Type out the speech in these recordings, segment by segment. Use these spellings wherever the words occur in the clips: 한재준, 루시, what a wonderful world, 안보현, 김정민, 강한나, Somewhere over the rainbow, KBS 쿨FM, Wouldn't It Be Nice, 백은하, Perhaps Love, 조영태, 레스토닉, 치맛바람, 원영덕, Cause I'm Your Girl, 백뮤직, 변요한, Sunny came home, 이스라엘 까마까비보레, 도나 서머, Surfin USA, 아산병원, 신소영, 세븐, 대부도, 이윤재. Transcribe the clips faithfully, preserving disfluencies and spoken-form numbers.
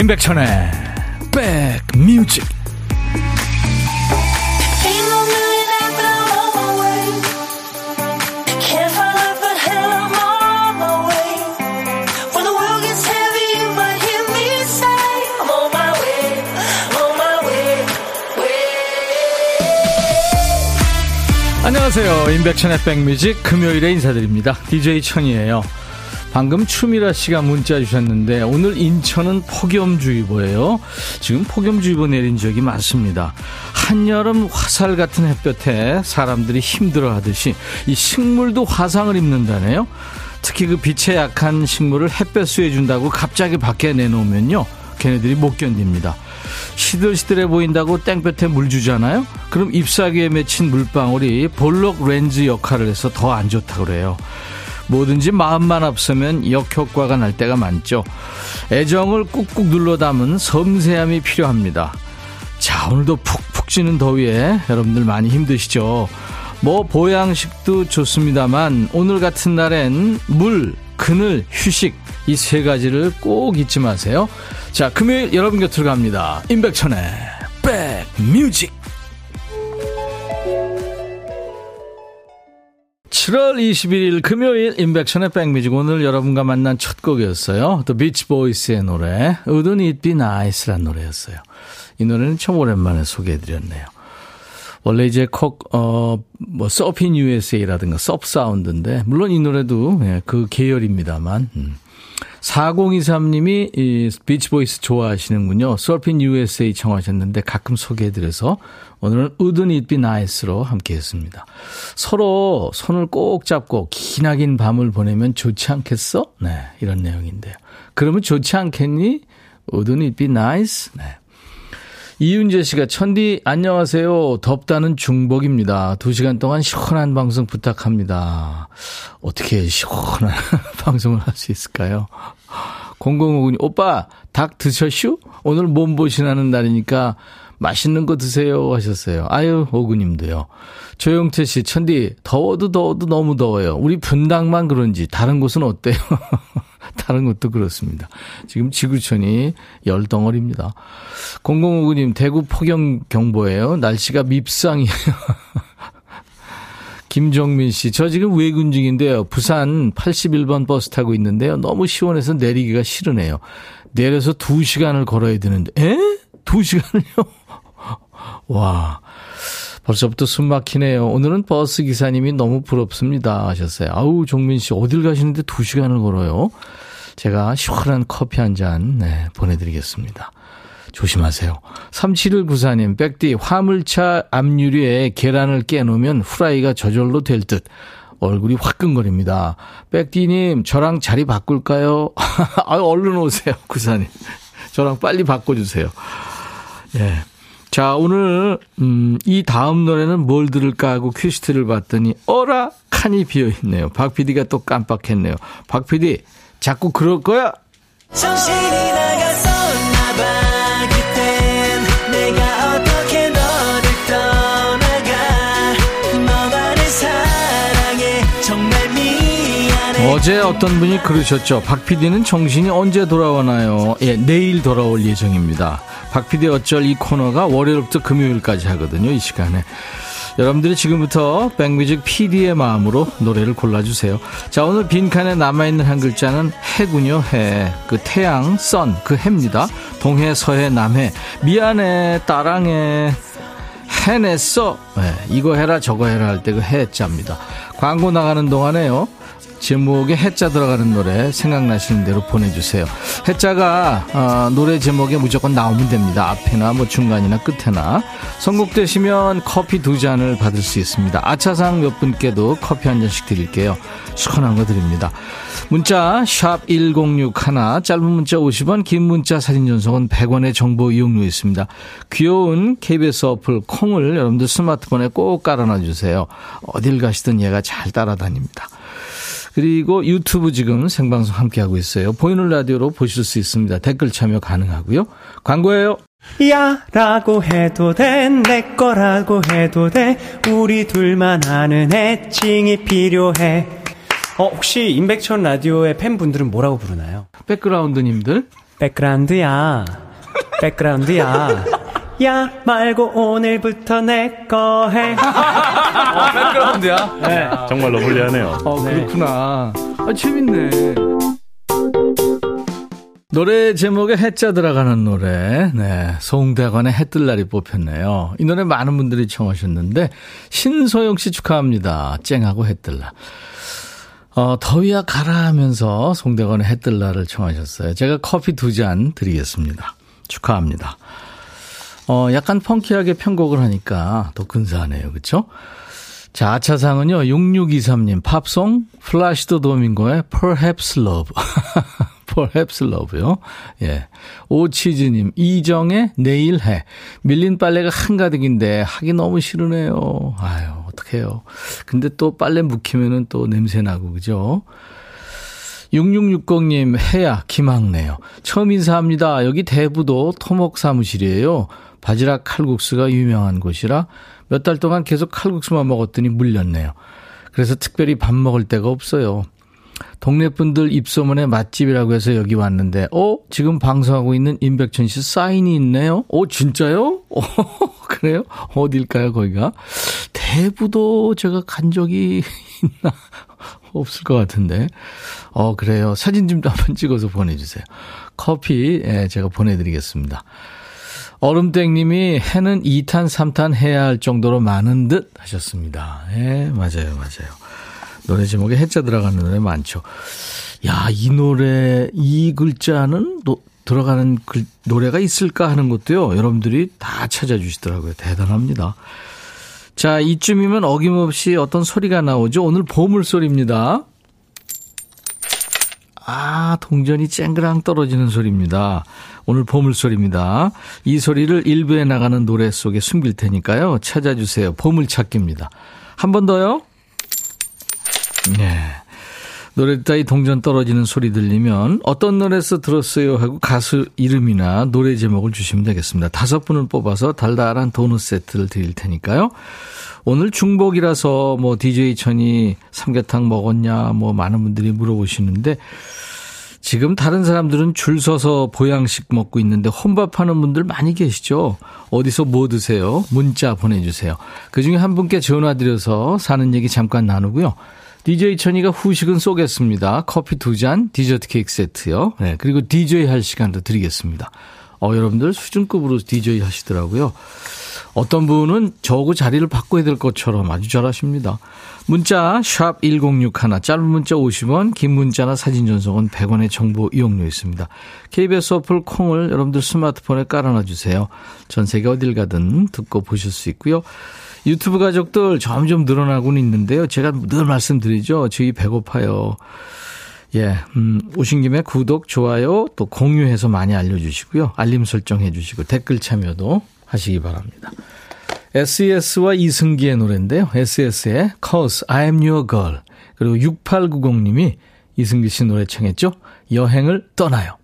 임백천의 백뮤직. 안녕하세요. 임백천의 백뮤직 금요일에 인사드립니다. 디제이 천이에요. 방금 추미라 씨가 문자 주셨는데 오늘 인천은 폭염주의보예요. 지금 폭염주의보 내린 지역이 많습니다. 한여름 화살 같은 햇볕에 사람들이 힘들어하듯이 이 식물도 화상을 입는다네요. 특히 그 빛에 약한 식물을 햇볕 쐬준다고 갑자기 밖에 내놓으면요, 걔네들이 못 견딥니다. 시들시들해 보인다고 땡볕에 물 주잖아요. 그럼 잎사귀에 맺힌 물방울이 볼록 렌즈 역할을 해서 더 안 좋다고 그래요. 뭐든지 마음만 앞서면 역효과가 날 때가 많죠. 애정을 꾹꾹 눌러 담은 섬세함이 필요합니다. 자, 오늘도 푹푹 찌는 더위에 여러분들 많이 힘드시죠? 뭐 보양식도 좋습니다만 오늘 같은 날엔 물, 그늘, 휴식 이 세 가지를 꼭 잊지 마세요. 자, 금요일 여러분 곁으로 갑니다. 임백천의 백뮤직. 칠월 이십일일 금요일 임백천의 백뮤직. 오늘 여러분과 만난 첫 곡이었어요. 또 비치 보이스의 노래 Wouldn't It Be Nice라는 노래였어요. 이 노래는 참 오랜만에 소개해드렸네요. 원래 이제 콕, 어, 뭐 Surfin 유에스에이라든가 서브 사운드인데 물론 이 노래도 그 계열입니다만. 음. 사공이삼님이 이 비치 보이스 좋아하시는군요. Surfin 유에스에이 청하셨는데 가끔 소개해드려서 오늘은 Wouldn't It Be Nice로 함께했습니다. 서로 손을 꼭 잡고 기나긴 밤을 보내면 좋지 않겠어? 네, 이런 내용인데요. 그러면 좋지 않겠니? Wouldn't It Be Nice? 네. 이윤재 씨가 천디 안녕하세요. 덥다는 중복입니다. 두 시간 동안 시원한 방송 부탁합니다. 어떻게 시원한 방송을 할 수 있을까요? 공공오군이 오빠 닭 드셨슈? 오늘 몸보신하는 날이니까 맛있는 거 드세요 하셨어요. 아유, 오구님도요. 조영태 씨, 천디 더워도 더워도 너무 더워요. 우리 분당만 그런지 다른 곳은 어때요? 다른 것도 그렇습니다. 지금 지구촌이 열덩어리입니다. 공공오구님, 대구 폭염경보예요. 날씨가 밉상이에요. 김정민 씨, 저 지금 외근 중인데요. 부산 팔십일번 버스 타고 있는데요. 너무 시원해서 내리기가 싫으네요. 내려서 두 시간을 걸어야 되는데, 에? 두 시간을요? 와, 벌써부터 숨 막히네요. 오늘은 버스 기사님이 너무 부럽습니다 하셨어요. 아우, 종민 씨, 어딜 가시는데 두 시간을 걸어요? 제가 시원한 커피 한 잔, 네, 보내드리겠습니다. 조심하세요. 삼칠일구사님, 백디 화물차 앞유리에 계란을 깨놓으면 후라이가 저절로 될 듯. 얼굴이 화끈거립니다. 백디님, 저랑 자리 바꿀까요? 아유, 얼른 오세요, 구사님. 저랑 빨리 바꿔주세요. 예. 자, 오늘 음, 이 다음 노래는 뭘 들을까 하고 퀴스트를 봤더니 어라 칸이 비어있네요. 박 피디가 또 깜빡했네요. 박 피디 자꾸 그럴 거야? 정신이 나갔었나 봐. 그땐 내가 어떻게 너를 떠나가. 너만을 사랑해 정말 미안해. 어제 어떤 분이 그러셨죠. 박 피디는 정신이 언제 돌아오나요? 예, 내일 돌아올 예정입니다. 박피디 어쩔 이 코너가 월요일부터 금요일까지 하거든요. 이 시간에 여러분들이 지금부터 백뮤직 피디의 마음으로 노래를 골라주세요. 자, 오늘 빈칸에 남아있는 한 글자는 해군요. 해, 그 태양, 선, 그 해입니다. 동해, 서해, 남해. 미안해, 따랑해, 해냈어. 네, 이거 해라 저거 해라 할 때 그 해자입니다. 광고 나가는 동안에요, 제목에 해자 들어가는 노래 생각나시는 대로 보내주세요. 해자가 어, 노래 제목에 무조건 나오면 됩니다. 앞에나 뭐 중간이나 끝에나. 선곡되시면 커피 두 잔을 받을 수 있습니다. 아차상 몇 분께도 커피 한 잔씩 드릴게요. 시원한 거 드립니다. 문자 샵 일공육일, 짧은 문자 오십 원, 긴 문자 사진 전송은 백 원의 정보 이용료 있습니다. 귀여운 케이비에스 어플 콩을 여러분들 스마트폰에 꼭 깔아놔주세요. 어딜 가시든 얘가 잘 따라다닙니다. 그리고 유튜브 지금 생방송 함께하고 있어요. 보이는 라디오로 보실 수 있습니다. 댓글 참여 가능하고요. 광고예요. 야 라고 해도 돼, 내 거라고 해도 돼, 우리 둘만 아는 애칭이 필요해. 어, 혹시 임백천 라디오의 팬분들은 뭐라고 부르나요? 백그라운드님들? 백그라운드야 백그라운드야 야 말고 오늘부터 내 거 해. 어, 백그라운드야. 네. 정말 러블리하네요. 어, 그렇구나. 아, 재밌네. 노래 제목에 해자 들어가는 노래. 네, 성대관의 해뜰 날이 뽑혔네요. 이 노래 많은 분들이 청하셨는데 신소영 씨 축하합니다. 쨍하고 해뜰 날. 어, 더위야 가라 하면서 송대관의 해뜰 날을 청하셨어요. 제가 커피 두 잔 드리겠습니다. 축하합니다. 어, 약간 펑키하게 편곡을 하니까 더 근사하네요. 그렇죠? 자, 아차상은요. 육육이삼 님 팝송 플라시도 도밍고의 Perhaps Love. Perhaps Love요. 예. 오치즈님 이정의 내일 해. 밀린 빨래가 한가득인데 하기 너무 싫으네요. 아유 어떡해요. 근데 또 빨래 묵히면은 또 냄새나고 그죠. 육육육공 님 해야 기막네요. 처음 인사합니다. 여기 대부도 토목 사무실이에요. 바지락 칼국수가 유명한 곳이라 몇 달 동안 계속 칼국수만 먹었더니 물렸네요. 그래서 특별히 밥 먹을 데가 없어요. 동네 분들 입소문에 맛집이라고 해서 여기 왔는데 어? 지금 방송하고 있는 임백천 씨 사인이 있네요. 어? 진짜요? 어, 그래요? 어딜까요 거기가? 대부도 제가 간 적이 있나? 없을 것 같은데. 어 그래요. 사진 좀 한번 찍어서 보내주세요. 커피 예, 제가 보내드리겠습니다. 얼음땡님이 해는 이 탄 삼 탄 해야 할 정도로 많은 듯 하셨습니다. 예, 맞아요 맞아요. 노래 제목에 해자 들어가는 노래 많죠. 야, 이 노래 이 글자는 노, 들어가는 글, 노래가 있을까 하는 것도요. 여러분들이 다 찾아주시더라고요. 대단합니다. 자, 이쯤이면 어김없이 어떤 소리가 나오죠. 오늘 보물소리입니다. 아, 동전이 쨍그랑 떨어지는 소리입니다. 오늘 보물소리입니다. 이 소리를 일부에 나가는 노래 속에 숨길 테니까요. 찾아주세요. 보물찾기입니다. 한 번 더요. 네. 노래 듣다 이 동전 떨어지는 소리 들리면 어떤 노래에서 들었어요 하고 가수 이름이나 노래 제목을 주시면 되겠습니다. 다섯 분을 뽑아서 달달한 도넛 세트를 드릴 테니까요. 오늘 중복이라서 뭐 디제이 천이 삼계탕 먹었냐 뭐 많은 분들이 물어보시는데 지금 다른 사람들은 줄 서서 보양식 먹고 있는데 혼밥하는 분들 많이 계시죠. 어디서 뭐 드세요? 문자 보내주세요. 그중에 한 분께 전화드려서 사는 얘기 잠깐 나누고요. 디제이 천이가 후식은 쏘겠습니다. 커피 두 잔, 디저트 케이크 세트요. 네, 그리고 디제이 할 시간도 드리겠습니다. 어, 여러분들 수준급으로 디제이 하시더라고요. 어떤 분은 저하고 자리를 바꿔야 될 것처럼 아주 잘하십니다. 문자 샵 일공육일, 짧은 문자 오십 원, 긴 문자나 사진 전송은 백 원의 정보 이용료 있습니다. 케이비에스 어플 콩을 여러분들 스마트폰에 깔아놔주세요. 전 세계 어딜 가든 듣고 보실 수 있고요. 유튜브 가족들 점점 늘어나고는 있는데요. 제가 늘 말씀드리죠. 저희 배고파요. 예, 음, 오신 김에 구독, 좋아요, 또 공유해서 많이 알려주시고요. 알림 설정해 주시고 댓글 참여도 하시기 바랍니다. 에스이에스와 이승기의 노래인데요. 에스이에스의 Cause I'm Your Girl. 그리고 육팔구공 님이 이승기 씨 노래 청했죠. 여행을 떠나요.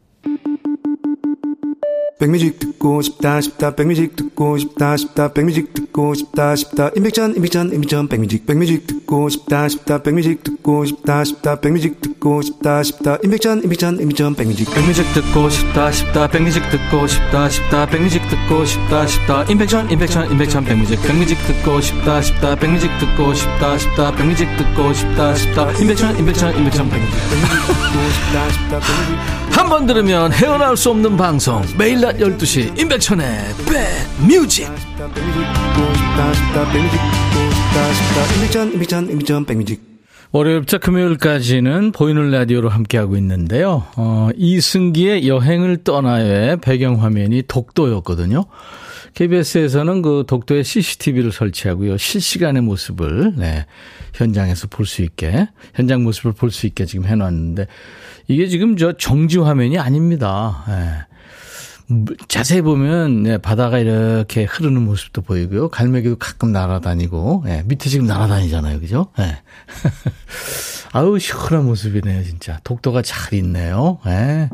백뮤직 듣고 싶다 싶다 백뮤직 듣고 싶다 싶다 백뮤직 듣고 싶다 싶다 임백천 임백천 임백천 백뮤직 백뮤직 듣고 싶다 싶다 백뮤직 듣고 싶다 싶다 백뮤직 듣고 싶다 싶다 임백천 임백천 임백천 백뮤직 백뮤직 듣고 싶다 싶다 백뮤직 듣고 싶다 싶다 백뮤직 듣고 싶다 싶다 임백천 임백천 임백천 백뮤직 백뮤직 듣고 싶다 싶다 백뮤직 듣고 싶다 싶다 백뮤직 듣고 싶다 싶다 임백천 임백천 임백천 백뮤직 듣고 싶다 싶다 한 번 들으면 헤어나올 수 없는 방송 매일 낮 열두 시 임백천의 백뮤직. 월요일부터 금요일까지는 보이는 라디오로 함께하고 있는데요. 어, 이승기의 여행을 떠나요의 배경화면이 독도였거든요. 케이비에스에서는 그 독도에 씨씨티비를 설치하고요. 실시간의 모습을 네, 현장에서 볼 수 있게, 현장 모습을 볼 수 있게 지금 해놨는데 이게 지금 저 정지 화면이 아닙니다. 네. 자세히 보면 네, 바다가 이렇게 흐르는 모습도 보이고요. 갈매기도 가끔 날아다니고 네, 밑에 지금 날아다니잖아요. 그죠? 네. 아우 시원한 모습이네요. 진짜 독도가 잘 있네요. 네.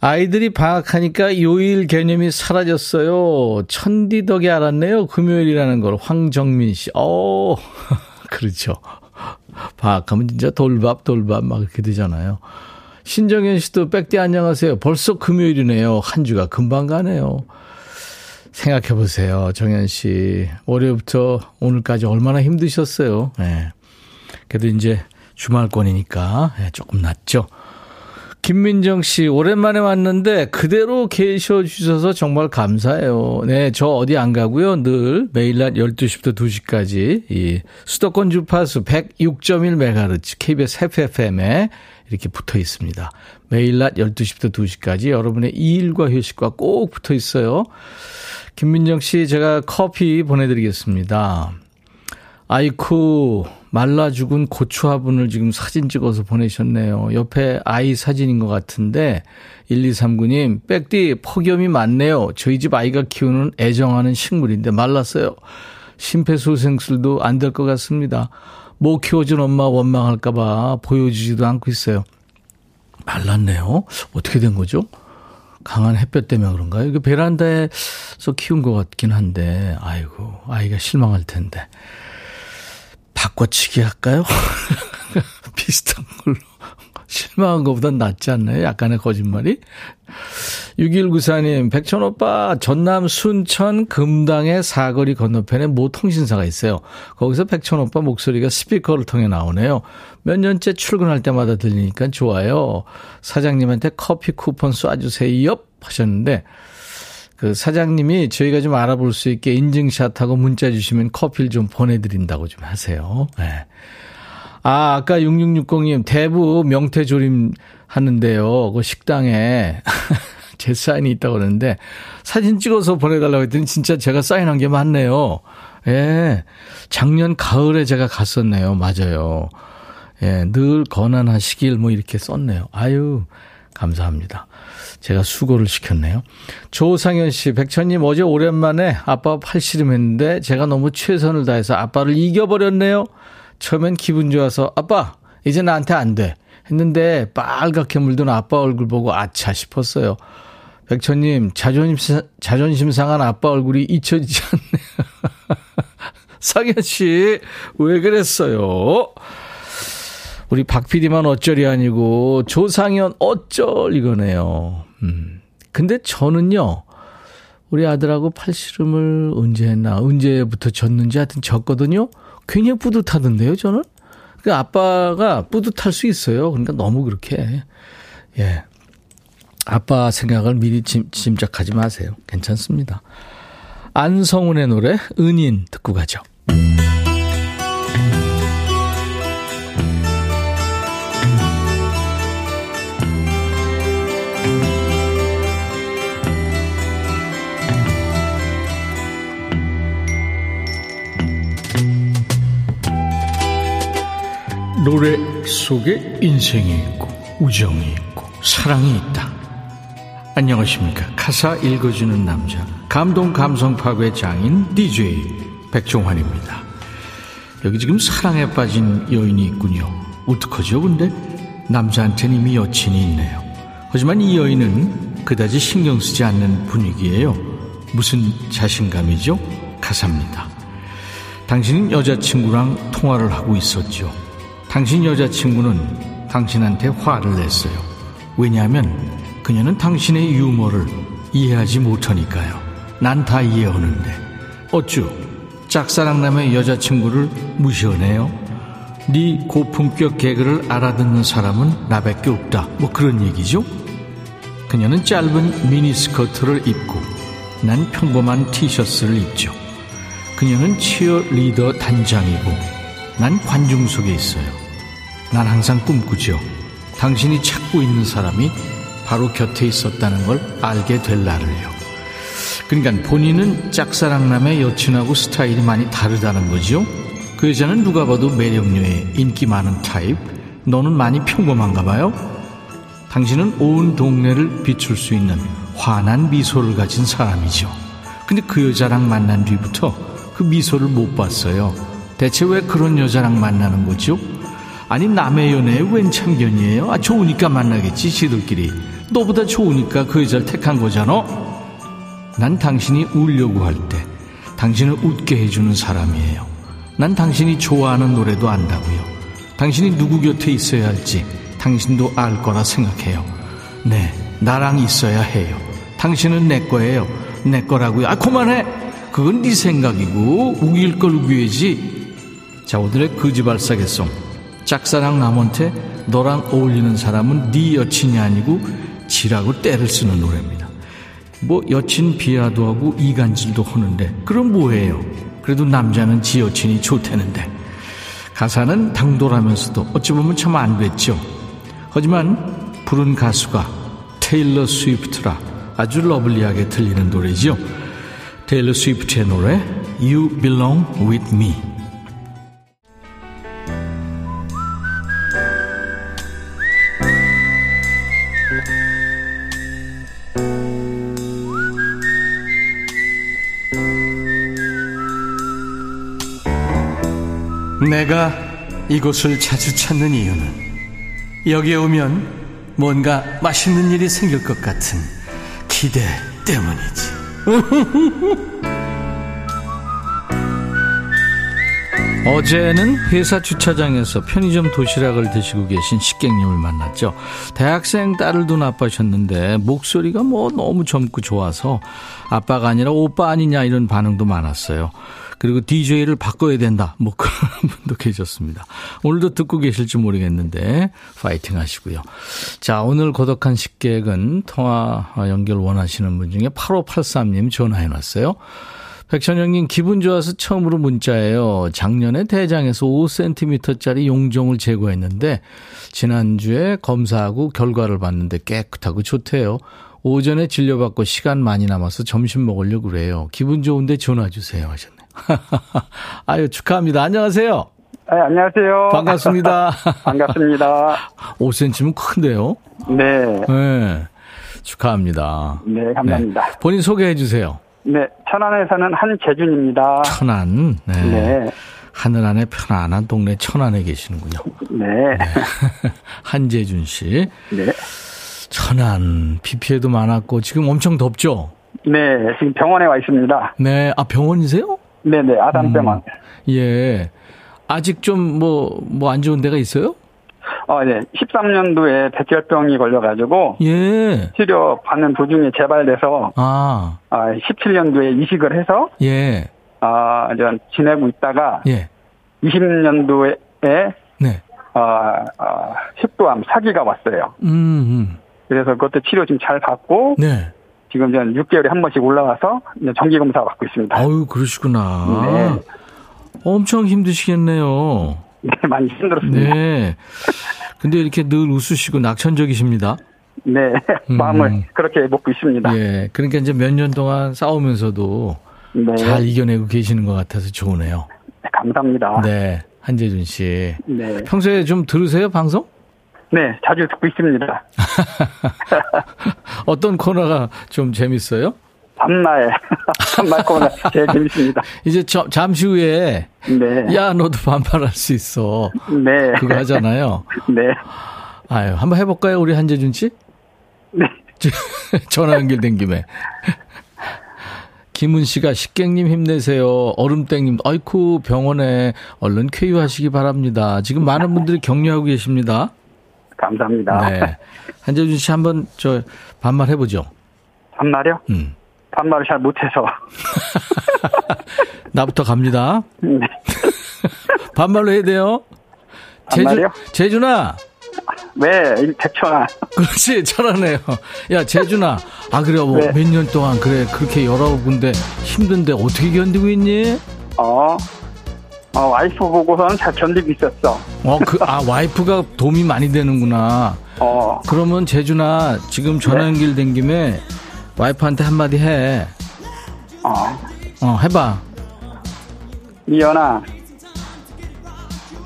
아이들이 방학하니까 요일 개념이 사라졌어요. 천디 덕에 알았네요. 금요일이라는 걸. 황정민 씨. 어, 그렇죠. 방학하면 진짜 돌밥 돌밥 막 이렇게 되잖아요. 신정현 씨도 백대 안녕하세요. 벌써 금요일이네요. 한 주가 금방 가네요. 생각해보세요. 정현 씨. 월요일부터 오늘까지 얼마나 힘드셨어요. 네. 그래도 이제 주말권이니까 조금 낫죠. 김민정 씨, 오랜만에 왔는데 그대로 계셔주셔서 정말 감사해요. 네, 저 어디 안 가고요. 늘 매일 낮 열두 시부터 두 시까지 이 수도권 주파수 백육 점 일 메가헤르츠 케이비에스 에프에프엠에 이렇게 붙어 있습니다. 매일 낮 열두 시부터 두 시까지 여러분의 일과 휴식과 꼭 붙어 있어요. 김민정 씨, 제가 커피 보내드리겠습니다. 아이쿠, 말라 죽은 고추 화분을 지금 사진 찍어서 보내셨네요. 옆에 아이 사진인 것 같은데 일이삼구 님, 백디 폭염이 많네요. 저희 집 아이가 키우는 애정하는 식물인데 말랐어요. 심폐소생술도 안 될 것 같습니다. 못 키워준 엄마 원망할까 봐 보여주지도 않고 있어요. 말랐네요. 어떻게 된 거죠? 강한 햇볕 때문에 그런가요? 이거 베란다에서 키운 것 같긴 한데, 아이고, 아이가 실망할 텐데. 바꿔치기 할까요? 비슷한 걸로. 실망한 것보단 낫지 않나요? 약간의 거짓말이. 육일구사 님, 백천 오빠, 전남 순천 금당의 사거리 건너편에 모 통신사가 있어요. 거기서 백천 오빠 목소리가 스피커를 통해 나오네요. 몇 년째 출근할 때마다 들리니까 좋아요. 사장님한테 커피 쿠폰 쏴주세요 하셨는데, 그 사장님이 저희가 좀 알아볼 수 있게 인증샷하고 문자 주시면 커피를 좀 보내드린다고 좀 하세요. 네. 아, 아까 육육육공 님, 대부 명태조림 하는데요. 그 식당에 제 사인이 있다고 그러는데 사진 찍어서 보내달라고 했더니 진짜 제가 사인한 게 많네요. 예. 작년 가을에 제가 갔었네요. 맞아요. 예. 늘 건안하시길 뭐 이렇게 썼네요. 아유, 감사합니다. 제가 수고를 시켰네요. 조상현 씨, 백천님 어제 오랜만에 아빠 팔씨름 했는데 제가 너무 최선을 다해서 아빠를 이겨버렸네요. 처음엔 기분 좋아서 아빠 이제 나한테 안 돼 했는데 빨갛게 물든 아빠 얼굴 보고 아차 싶었어요. 백천님 자존심, 자존심 상한 아빠 얼굴이 잊혀지지 않네요. 상현 씨 왜 그랬어요? 우리 박피디만 어쩔이 아니고 조상현 어쩔 이거네요. 음. 근데 저는요, 우리 아들하고 팔씨름을 언제 했나, 언제부터 졌는지 하여튼 졌거든요. 굉장히 뿌듯하던데요, 저는. 그러니까 아빠가 뿌듯할 수 있어요. 그러니까 너무 그렇게. 예. 아빠 생각을 미리 짐, 짐작하지 마세요. 괜찮습니다. 안성훈의 노래, 은인 듣고 가죠. 노래 속에 인생이 있고 우정이 있고 사랑이 있다. 안녕하십니까. 가사 읽어주는 남자, 감동 감성 파괴 장인 디제이 백종환입니다. 여기 지금 사랑에 빠진 여인이 있군요. 우특하죠. 근데 남자한테는 이미 여친이 있네요. 하지만 이 여인은 그다지 신경 쓰지 않는 분위기예요. 무슨 자신감이죠? 가사입니다. 당신은 여자친구랑 통화를 하고 있었죠. 당신 여자친구는 당신한테 화를 냈어요. 왜냐하면 그녀는 당신의 유머를 이해하지 못하니까요. 난 다 이해하는데 어쭈 짝사랑남의 여자친구를 무시하네요. 네 고품격 개그를 알아듣는 사람은 나밖에 없다, 뭐 그런 얘기죠. 그녀는 짧은 미니스커트를 입고 난 평범한 티셔츠를 입죠. 그녀는 치어리더 단장이고 난 관중 속에 있어요. 난 항상 꿈꾸죠. 당신이 찾고 있는 사람이 바로 곁에 있었다는 걸 알게 될 날을요. 그러니까 본인은 짝사랑남의 여친하고 스타일이 많이 다르다는 거죠. 그 여자는 누가 봐도 매력녀의 인기 많은 타입, 너는 많이 평범한가 봐요. 당신은 온 동네를 비출 수 있는 환한 미소를 가진 사람이죠. 근데 그 여자랑 만난 뒤부터 그 미소를 못 봤어요. 대체 왜 그런 여자랑 만나는 거죠? 아니 남의 연애에 웬 참견이에요? 아 좋으니까 만나겠지 지들끼리. 너보다 좋으니까 그 여자를 택한 거잖아. 난 당신이 울려고 할 때 당신을 웃게 해주는 사람이에요. 난 당신이 좋아하는 노래도 안다고요. 당신이 누구 곁에 있어야 할지 당신도 알 거라 생각해요. 네, 나랑 있어야 해요. 당신은 내 거예요. 내 거라고요. 아, 그만해. 그건 네 생각이고 우길 걸 우겨야지. 자, 오늘의 거지발사계송. 짝사랑 남한테 너랑 어울리는 사람은 네 여친이 아니고 지라고 때를 쓰는 노래입니다. 뭐 여친 비하도 하고 이간질도 하는데 그럼 뭐예요? 그래도 남자는 지 여친이 좋다는데. 가사는 당돌하면서도 어찌 보면 참 안 됐죠. 하지만 부른 가수가 테일러 스위프트라 아주 러블리하게 들리는 노래죠. 테일러 스위프트의 노래 You belong with me. 내가 이곳을 자주 찾는 이유는 여기에 오면 뭔가 맛있는 일이 생길 것 같은 기대 때문이지. 어제는 회사 주차장에서 편의점 도시락을 드시고 계신 식객님을 만났죠. 대학생 딸을 둔 아빠셨는데 목소리가 뭐 너무 젊고 좋아서 아빠가 아니라 오빠 아니냐 이런 반응도 많았어요. 그리고 디제이를 바꿔야 된다 뭐 그런 분도 계셨습니다. 오늘도 듣고 계실지 모르겠는데 파이팅 하시고요. 자, 오늘 고독한 식객은 통화 연결 원하시는 분 중에 팔오팔삼 님 전화해놨어요. 백천영님, 기분 좋아서 처음으로 문자예요. 작년에 대장에서 오 센티미터짜리 용종을 제거했는데 지난주에 검사하고 결과를 봤는데 깨끗하고 좋대요. 오전에 진료받고 시간 많이 남아서 점심 먹으려고 그래요. 기분 좋은데 전화 주세요 하셨네요. 아유, 축하합니다. 안녕하세요. 네, 안녕하세요. 반갑습니다. 반갑습니다. 오 센티미터면 큰데요. 네. 네. 축하합니다. 네, 감사합니다. 네. 본인 소개해 주세요. 네, 천안에 사는 한재준입니다. 천안. 네. 네. 하늘 안에 편안한 동네 천안에 계시는군요. 네. 네. 한재준 씨. 네. 천안 비 피해도 많았고 지금 엄청 덥죠? 네, 지금 병원에 와 있습니다. 네, 아 병원이세요? 네, 네, 아산병원. 음, 예. 아직 좀 뭐 뭐 안 좋은 데가 있어요? 어, 네. 십삼 년도에 백혈병이 걸려가지고. 예. 치료 받는 도중에 재발돼서. 아. 아, 십칠 년도에 이식을 해서. 예. 아, 이제 지내고 있다가. 예. 이십 년도에. 네. 아, 아, 식도암 사기가 왔어요. 음, 음. 그래서 그것도 치료 지금 잘 받고. 네. 지금 이제 육 개월에 한 번씩 올라와서 정기검사 받고 있습니다. 아유, 그러시구나. 네. 엄청 힘드시겠네요. 네, 많이 힘들었습니다. 네. 근데 이렇게 늘 웃으시고 낙천적이십니다. 네. 마음을 음. 그렇게 먹고 있습니다. 예. 그러니까 이제 몇 년 동안 싸우면서도 네. 잘 이겨내고 계시는 것 같아서 좋으네요. 네, 감사합니다. 네. 한재준 씨. 네. 평소에 좀 들으세요, 방송? 네, 자주 듣고 있습니다. 어떤 코너가 좀 재밌어요? 밤날, 밤날 코너 제일 재밌습니다. 이제 저, 잠시 후에 네. 야 너도 반팔할 수 있어. 네. 그거 하잖아요. 네. 아유, 한번 해볼까요, 우리 한재준 씨? 네. 전화 연결된 김에. 김은 씨가 식객님 힘내세요. 얼음땡님, 아이쿠 병원에 얼른 쾌유하시기 바랍니다. 지금 많은 분들이 격려하고 계십니다. 감사합니다. 네. 한재준 씨 한번 저 반말 해보죠. 반말이요? 음. 반말을 잘 못해서. 나부터 갑니다. 네. 반말로 해야 돼요. 반말이요? 제주, 재준아. 네, 백천아. 그렇지, 천하네요. 야, 재준아. 아, 그래, 뭐 네. 몇 년 동안 그래 그렇게 여러 군데 힘든데 어떻게 견디고 있니? 어. 어, 와이프 보고서는 잘 견디고 있었어. 어, 그, 아, 와이프가 도움이 많이 되는구나. 어. 그러면 재준아, 지금 전화 연결된 김에 와이프한테 한마디 해. 어. 어, 해봐. 미연아,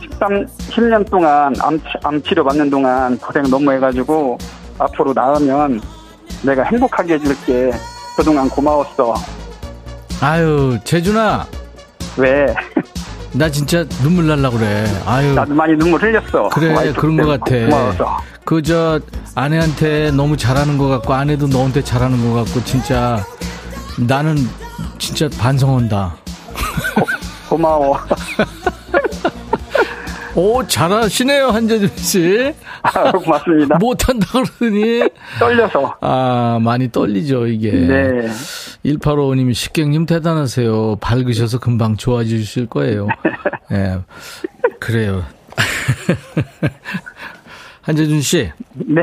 십삼, 십 년 동안 암, 암 치료 받는 동안 고생 너무 해가지고 앞으로 나으면 내가 행복하게 해줄게. 그동안 고마웠어. 아유, 재준아. 왜? 나 진짜 눈물 날라고 그래. 아유. 나도 많이 눈물 흘렸어. 그래, 그런 것 같아. 고마워서. 그, 저, 아내한테 너무 잘하는 것 같고, 아내도 너한테 잘하는 것 같고, 진짜, 나는 진짜 반성한다. 고, 고마워. 오, 잘하시네요, 한재준 씨. 아, 맞습니다. 못한다 그러더니. 떨려서. 아, 많이 떨리죠, 이게. 네. 일팔오오 님이 식객님 대단하세요. 밝으셔서 금방 좋아지실 거예요. 예. 네, 그래요. 한재준 씨. 네.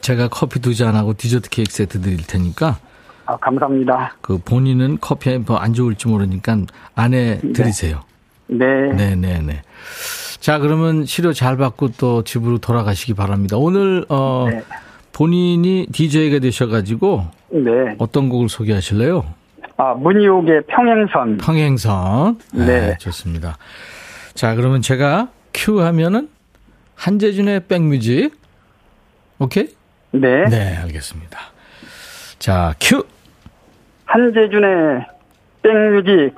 제가 커피 두 잔하고 디저트 케이크 세트 드릴 테니까. 아, 감사합니다. 그 본인은 커피 뭐 안 좋을지 모르니까 안에 드리세요. 네. 네, 네, 네. 자, 그러면 치료 잘 받고 또 집으로 돌아가시기 바랍니다. 오늘 어 네. 본인이 디제이가 되셔가지고 네. 어떤 곡을 소개하실래요? 아, 문희옥의 평행선. 평행선. 네. 네, 좋습니다. 자, 그러면 제가 큐 하면은 한재준의 백뮤직. 오케이? 네. 네, 알겠습니다. 자, 큐. 한재준의 백뮤직.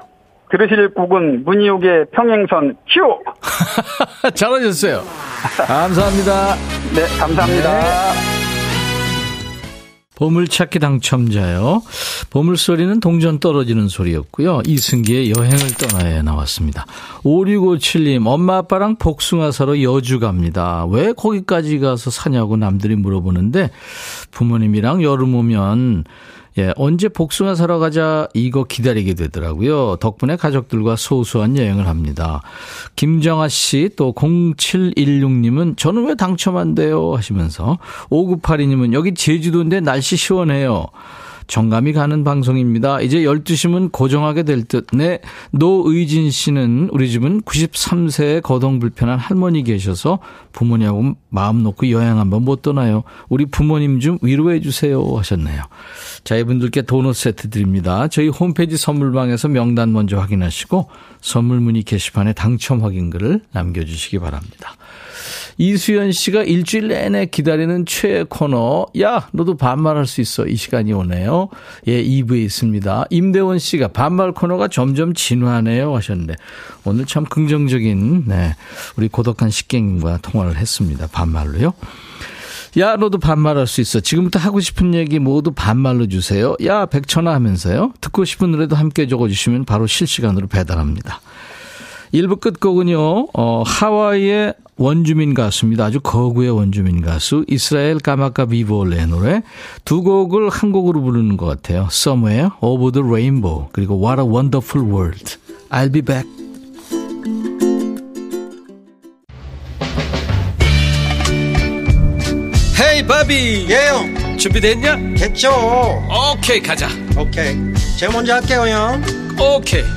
들으실 곡은 문희옥의 평행선 큐. 잘하셨어요. 감사합니다. 네, 감사합니다. 네. 보물찾기 당첨자요. 보물소리는 동전 떨어지는 소리였고요. 이승기의 여행을 떠나야 나왔습니다. 오육오칠 님, 엄마 아빠랑 복숭아 사러 여주 갑니다. 왜 거기까지 가서 사냐고 남들이 물어보는데 부모님이랑 여름 오면 예, 언제 복숭아 사러 가자 이거 기다리게 되더라고요. 덕분에 가족들과 소소한 여행을 합니다. 김정아 씨 또 공칠일육 님은 저는 왜 당첨 안 돼요 하시면서 오구팔이 님은 여기 제주도인데 날씨 시원해요. 정감이 가는 방송입니다. 이제 열두 시면 고정하게 될 듯. 네, 노의진 씨는 우리 집은 구십삼 세에 거동 불편한 할머니 계셔서 부모님하고 마음 놓고 여행 한번 못 떠나요. 우리 부모님 좀 위로해 주세요 하셨네요. 자, 이분들께 도넛 세트 드립니다. 저희 홈페이지 선물방에서 명단 먼저 확인하시고 선물 문의 게시판에 당첨 확인글을 남겨주시기 바랍니다. 이수연 씨가 일주일 내내 기다리는 최애 코너. 야, 너도 반말할 수 있어. 이 시간이 오네요. 예, 이 부에 있습니다. 임대원 씨가 반말 코너가 점점 진화하네요 하셨는데 오늘 참 긍정적인 네, 우리 고독한 식객님과 통화를 했습니다. 반말로요. 야, 너도 반말할 수 있어. 지금부터 하고 싶은 얘기 모두 반말로 주세요. 야, 백천아 하면서요. 듣고 싶은 노래도 함께 적어주시면 바로 실시간으로 배달합니다. 일 부 끝곡은요. 어, 하와이의 원주민 가수입니다. 아주 거구의 원주민 가수 이스라엘 까마까비보레 노래 두 곡을 한 곡으로 부르는 것 같아요. Somewhere over the rainbow 그리고 what a wonderful world. I'll be back. Hey, 바비. 예영. Yeah. 준비됐냐? 됐죠. 오케이, okay, 가자. 오케이. Okay. 제가 먼저 할게요, 형. 오케이. Okay.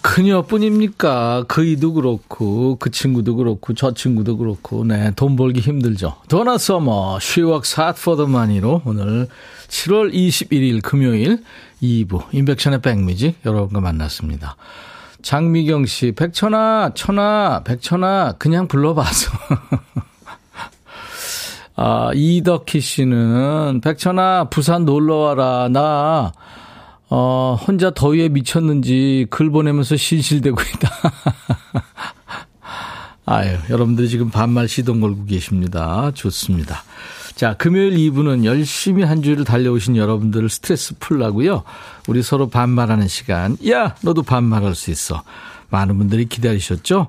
그녀뿐입니까? 그이도 그렇고 그 친구도 그렇고 저 친구도 그렇고 네, 돈 벌기 힘들죠. 도나 서머, She Works Hard for the Money로 오늘 칠월 이십일일 금요일 이 부 임백천의 백뮤직 여러분과 만났습니다. 장미경 씨, 백천아, 천아, 백천아 그냥 불러봐서. 아, 이덕희 씨는 백천아 부산 놀러와라 나. 어, 혼자 더위에 미쳤는지 글 보내면서 신실대고 있다. 아유, 여러분들이 지금 반말 시동 걸고 계십니다. 좋습니다. 자, 금요일 이 부는 열심히 한 주를 달려오신 여러분들을 스트레스 풀라고요. 우리 서로 반말하는 시간. 야, 너도 반말할 수 있어. 많은 분들이 기다리셨죠?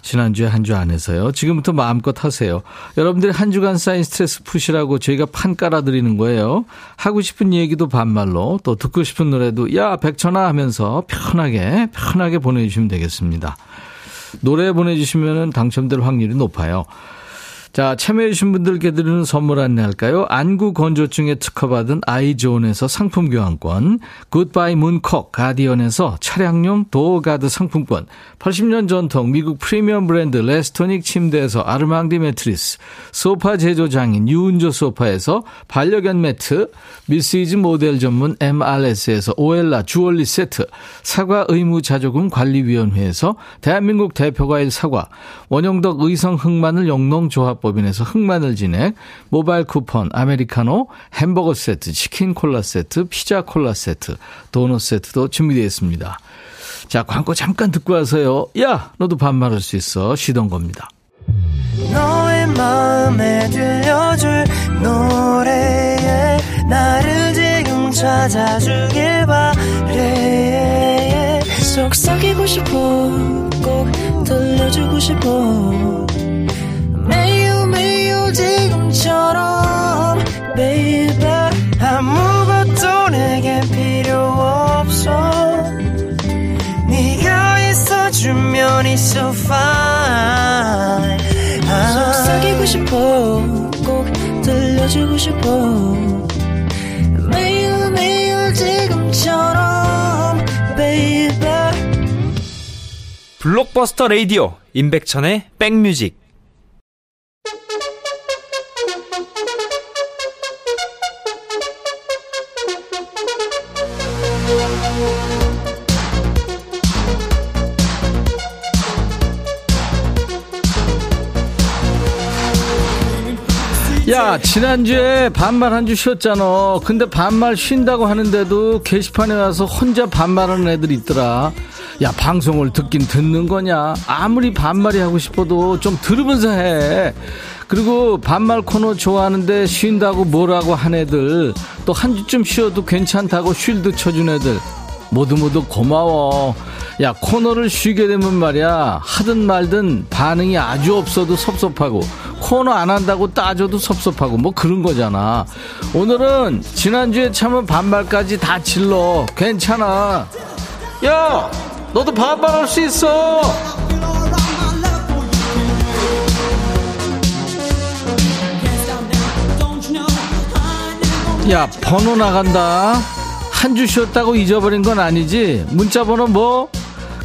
지난주에 한 주 안 해서요. 지금부터 마음껏 하세요. 여러분들이 한 주간 쌓인 스트레스 푸시라고 저희가 판 깔아드리는 거예요. 하고 싶은 얘기도 반말로 또 듣고 싶은 노래도 야 백천아 하면서 편하게 편하게 보내주시면 되겠습니다. 노래 보내주시면 당첨될 확률이 높아요. 자, 참여해주신 분들께 드리는 선물 안내할까요? 안구 건조증에 특허받은 아이존에서 상품 교환권, 굿바이 문콕 가디언에서 차량용 도어가드 상품권, 팔십 년 전통 미국 프리미엄 브랜드 레스토닉 침대에서 아르망디 매트리스, 소파 제조장인 유은조 소파에서 반려견 매트, 미시즈 모델 전문 엠알에스에서 오엘라 주얼리 세트, 사과 의무 자조금 관리위원회에서 대한민국 대표과일 사과, 원영덕 의성 흑마늘 영농조합 법인에서 흑마늘 진액, 모바일 쿠폰, 아메리카노, 햄버거 세트, 치킨 콜라 세트, 피자 콜라 세트, 도넛 세트도 준비되어 있습니다. 자, 광고 잠깐 듣고 와서요. 야, 너도 반말할 수 있어. 쉬던 겁니다. 너의 마음에 들려줄 노래에 나를 지금 찾아주길 바래. 속삭이고 싶어, 꼭 들려주고 싶어. 매우 매우 지금처럼 baby 아무것도 내게 필요 없어 네가 있어주면 it's so fine. 속삭이고 싶어, 꼭 들려주고 싶어. 매우 매우 지금처럼 baby. 블록버스터 라디오 임백천의 백뮤직. 야, 지난주에 반말 한 주 쉬었잖아. 근데 반말 쉰다고 하는데도 게시판에 와서 혼자 반말하는 애들이 있더라. 야, 방송을 듣긴 듣는 거냐. 아무리 반말이 하고 싶어도 좀 들으면서 해. 그리고 반말 코너 좋아하는데 쉰다고 뭐라고 한 애들, 또 한 주쯤 쉬어도 괜찮다고 쉴드 쳐준 애들, 모두 모두 고마워. 야, 코너를 쉬게 되면 말이야, 하든 말든 반응이 아주 없어도 섭섭하고, 코너 안 한다고 따져도 섭섭하고, 뭐 그런 거잖아. 오늘은 지난주에 참은 반말까지 다 질러. 괜찮아. 야, 너도 반말할 수 있어. 야, 번호 나간다. 한 주 쉬었다고 잊어버린 건 아니지? 문자 번호 뭐?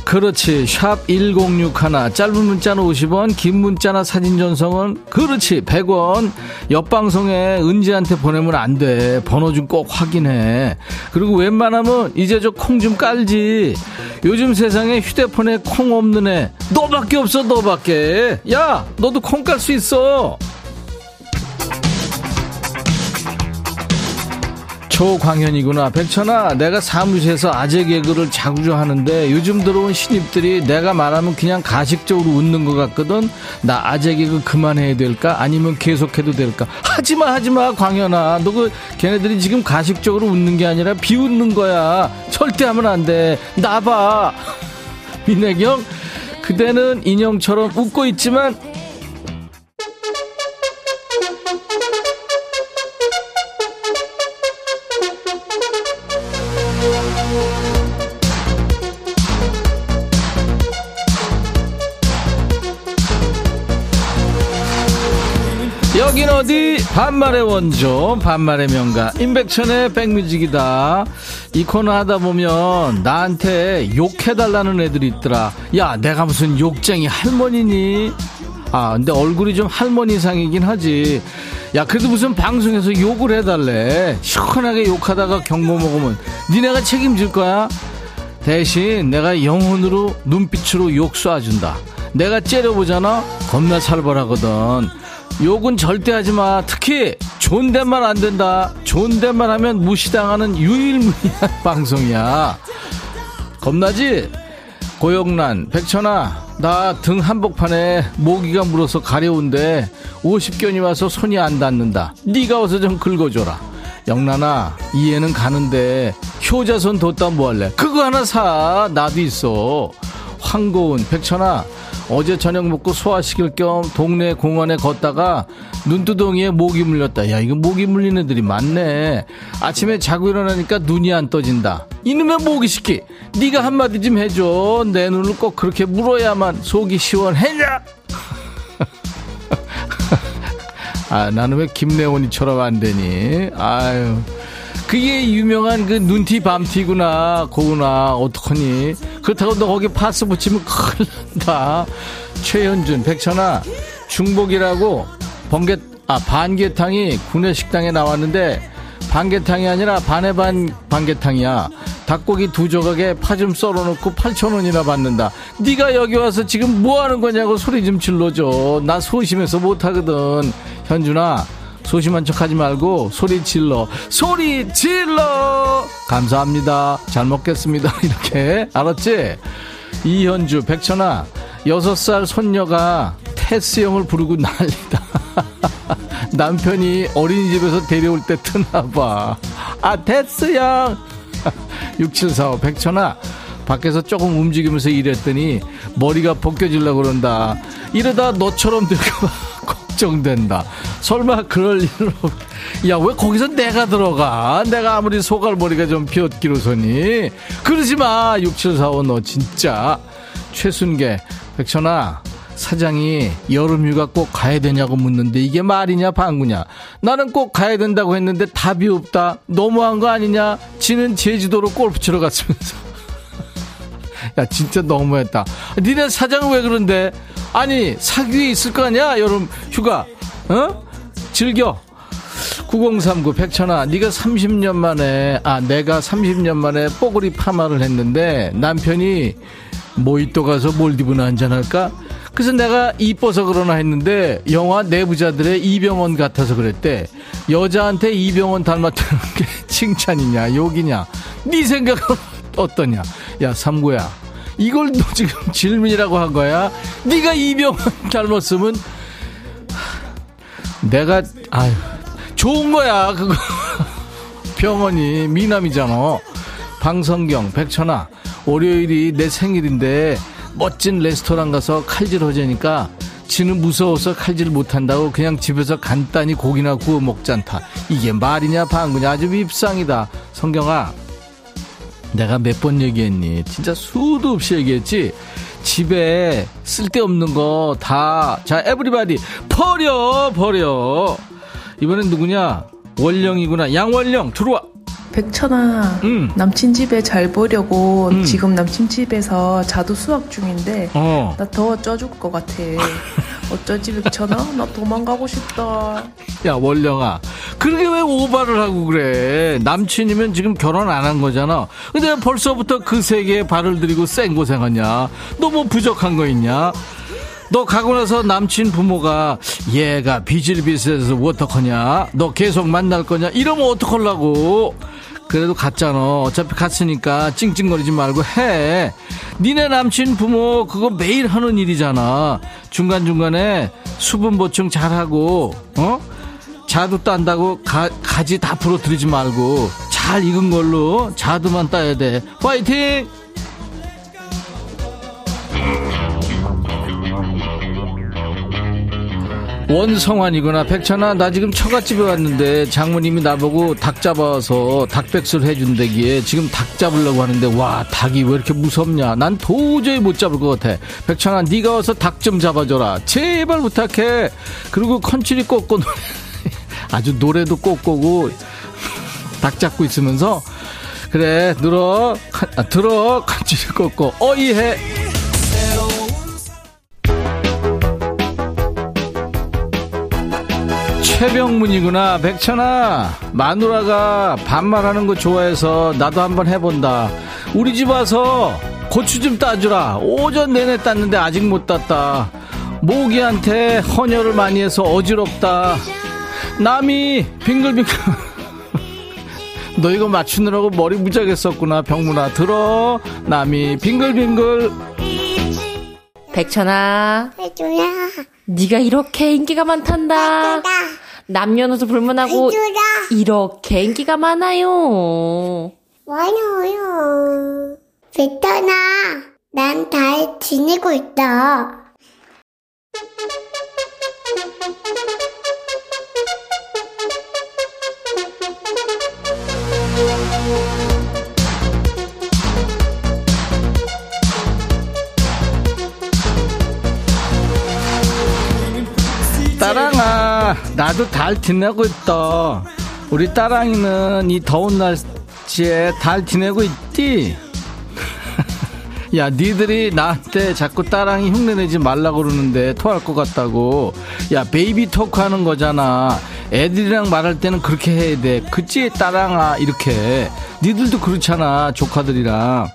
그렇지, 샵 일공육일. 짧은 문자는 오십 원, 긴 문자나 사진 전송은 그렇지 백 원. 옆방송에 은지한테 보내면 안 돼. 번호 좀 꼭 확인해. 그리고 웬만하면 이제 저 콩 좀 깔지. 요즘 세상에 휴대폰에 콩 없는 애 너밖에 없어, 너밖에. 야, 너도 콩 깔 수 있어. 조광현이구나. 백천아, 내가 사무실에서 아재 개그를 자주 하는데 요즘 들어온 신입들이 내가 말하면 그냥 가식적으로 웃는 것 같거든. 나 아재 개그 그만해야 될까? 아니면 계속해도 될까? 하지마 하지마 광현아. 너 그 걔네들이 지금 가식적으로 웃는 게 아니라 비웃는 거야. 절대 하면 안 돼. 나봐. 민혜경, 그대는 인형처럼 웃고 있지만. 여긴 어디? 반말의 원조, 반말의 명가 임백천의 백뮤직이다. 이 코너 하다 보면 나한테 욕해달라는 애들이 있더라. 야, 내가 무슨 욕쟁이 할머니니? 아, 근데 얼굴이 좀 할머니상이긴 하지. 야, 그래도 무슨 방송에서 욕을 해달래. 시원하게 욕하다가 경고 먹으면 니네가 책임질 거야. 대신 내가 영혼으로 눈빛으로 욕 쏴준다. 내가 째려보잖아. 겁나 살벌하거든. 욕은 절대 하지마. 특히 존댓말 안된다. 존댓말 하면 무시당하는 유일무이한 방송이야. 겁나지? 고영란, 백천아, 나 등 한복판에 모기가 물어서 가려운데 오십 견이 와서 손이 안 닿는다. 네가 와서 좀 긁어줘라. 영란아, 이해는 가는데 효자손 뒀다 뭐할래? 그거 하나 사. 나도 있어. 황고은, 백천아, 어제 저녁 먹고 소화시킬 겸 동네 공원에 걷다가 눈두덩이에 모기 물렸다. 야, 이거 모기 물린 애들이 많네. 아침에 자고 일어나니까 눈이 안 떠진다. 이놈의 모기시키, 네가 한마디 좀 해줘. 내 눈을 꼭 그렇게 물어야만 속이 시원해냐. 아, 나는 왜 김래원이처럼 안 되니? 아유. 그게 유명한 그 눈티 밤티구나. 고구나. 어떡하니? 그렇다고 너 거기 파스 붙이면 큰일 난다. 최현준, 백천아, 중복이라고 번개, 아, 반개탕이 군내 식당에 나왔는데 반개탕이 아니라 반의 반 반개탕이야. 닭고기 두 조각에 파 좀 썰어놓고 팔천 원이나 받는다. 네가 여기 와서 지금 뭐하는 거냐고 소리 좀 질러줘. 나 소심해서 못하거든. 현준아, 소심한 척하지 말고 소리 질러. 소리 질러. 감사합니다. 잘 먹겠습니다. 이렇게, 알았지? 이현주, 백천아, 여섯 살 손녀가 테스형을 부르고 난리다. 남편이 어린이집에서 데려올 때 트나봐. 아, 테스형. 육칠사오, 백천아, 밖에서 조금 움직이면서 일했더니 머리가 벗겨지려고 그런다. 이러다 너처럼 될까봐 걱정된다. 설마 그럴 일로. 야, 왜 거기서 내가 들어가? 내가 아무리 소갈머리가 좀 비었기로서니. 그러지마. 육칠사오, 너 진짜. 최순계, 백천아, 사장이 여름휴가 꼭 가야 되냐고 묻는데 이게 말이냐 방구냐. 나는 꼭 가야 된다고 했는데 답이 없다. 너무한 거 아니냐. 지는 제주도로 골프 치러 갔으면서. 야, 진짜 너무했다. 니네 사장은 왜 그런데. 아니, 사귀에 있을 거 아니야 여름휴가. 어? 즐겨. 구공삼구, 백천아, 네가 삼십 년 만에, 아, 내가 삼십 년 만에 뽀글이 파마를 했는데 남편이 모히또 가서 몰디브나 한잔할까? 그래서 내가 이뻐서 그러나 했는데 영화 내부자들의 이병헌 같아서 그랬대. 여자한테 이병헌 닮았다는 게 칭찬이냐 욕이냐. 네 생각은 어떠냐. 야, 삼구야, 이걸 너 지금 질문이라고 한 거야? 네가 이병헌 닮았으면 내가, 아유, 좋은 거야 그거. 병헌이 미남이잖아. 방성경, 백천아, 월요일이 내 생일인데 멋진 레스토랑 가서 칼질 허재니까 지는 무서워서 칼질 못한다고 그냥 집에서 간단히 고기나 구워 먹잖다. 이게 말이냐 방구냐. 아주 밉상이다. 성경아, 내가 몇 번 얘기했니. 진짜 수도 없이 얘기했지. 집에 쓸데없는 거 다, 자, 에브리바디 버려 버려. 이번엔 누구냐. 원령이구나. 양원령, 들어와. 백천아, 음. 남친 집에 잘 보려고 음. 지금 남친 집에서 자두 수확 중인데 어. 나 더워 쪄 죽을 것 같아. 어쩌지 백천아, 나 도망가고 싶다. 야, 원령아, 그러게 왜 오바를 하고 그래. 남친이면 지금 결혼 안 한 거잖아. 근데 벌써부터 그 세계에 발을 들이고 쌩고생하냐. 너 뭐 부족한 거 있냐. 너 가고 나서 남친 부모가 얘가 비질비질해서 어떡하냐, 너 계속 만날 거냐, 이러면 어떡하려고. 그래도 갔잖아. 어차피 갔으니까 찡찡거리지 말고 해. 니네 남친 부모 그거 매일 하는 일이잖아. 중간중간에 수분 보충 잘하고, 어? 자두 딴다고 가, 가지 다 부러뜨리지 말고 잘 익은 걸로 자두만 따야 돼. 파이팅! 원성환이구나. 백천아, 나 지금 처갓집에 왔는데 장모님이 나보고 닭 잡아서 닭백수를 해준대기에 지금 닭 잡으려고 하는데 와, 닭이 왜 이렇게 무섭냐. 난 도저히 못 잡을 것 같아. 백천아, 네가 와서 닭 좀 잡아줘라. 제발 부탁해. 그리고 컨츄리 꼬꼬 노래 아주 노래도 꼬꼬고 닭 잡고 있으면서 그래 들어 아, 들어 컨츄리 꼬꼬 어이해. 최병문이구나. 백천아, 마누라가 반말하는 거 좋아해서 나도 한번 해본다. 우리 집 와서 고추 좀 따주라. 오전 내내 땄는데 아직 못 땄다. 모기한테 헌혈을 많이 해서 어지럽다. 남이 빙글빙글. 너 이거 맞추느라고 머리 무지하게 썼구나. 병문아, 들어. 남이 빙글빙글. 백천아, 백천아, 네가 이렇게 인기가 많단다. 백천아, 남녀노소 불문하고 해줘라. 이렇게 인기가 많아요. 많아요. 백천아, 난 잘 지내고 있다. 따랑아, 나도 달 지내고 있다. 우리 따랑이는 이 더운 날씨에 달 지내고 있지? 야, 니들이 나한테 자꾸 따랑이 흉내내지 말라고 그러는데 토할 것 같다고. 야, 베이비 토크 하는 거잖아. 애들이랑 말할 때는 그렇게 해야 돼. 그치, 따랑아? 이렇게. 니들도 그렇잖아, 조카들이랑.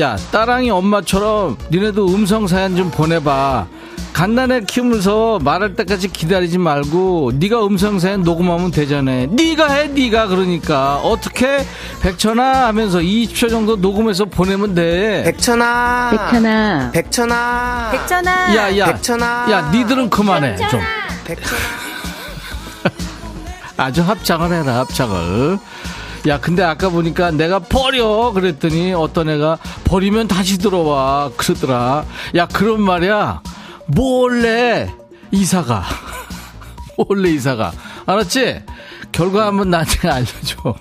야, 따랑이 엄마처럼 니네도 음성 사연 좀 보내봐. 갓난애 키우면서 말할 때까지 기다리지 말고 네가 음성사연 녹음하면 되잖아. 네가 해, 네가. 그러니까 어떻게 백천아 하면서 이십 초 정도 녹음해서 보내면 돼. 백천아, 백천아, 백천아, 백천아. 야야, 백천아. 야, 니들은 그만해. 백천아. 좀. 백천아. 아주 합창을 해라, 합창을. 야, 근데 아까 보니까 내가 버려 그랬더니 어떤 애가 버리면 다시 들어와 그러더라. 야, 그런 말이야. 몰래 이사가. 몰래 이사가. 알았지? 결과 한번 나한테 알려줘.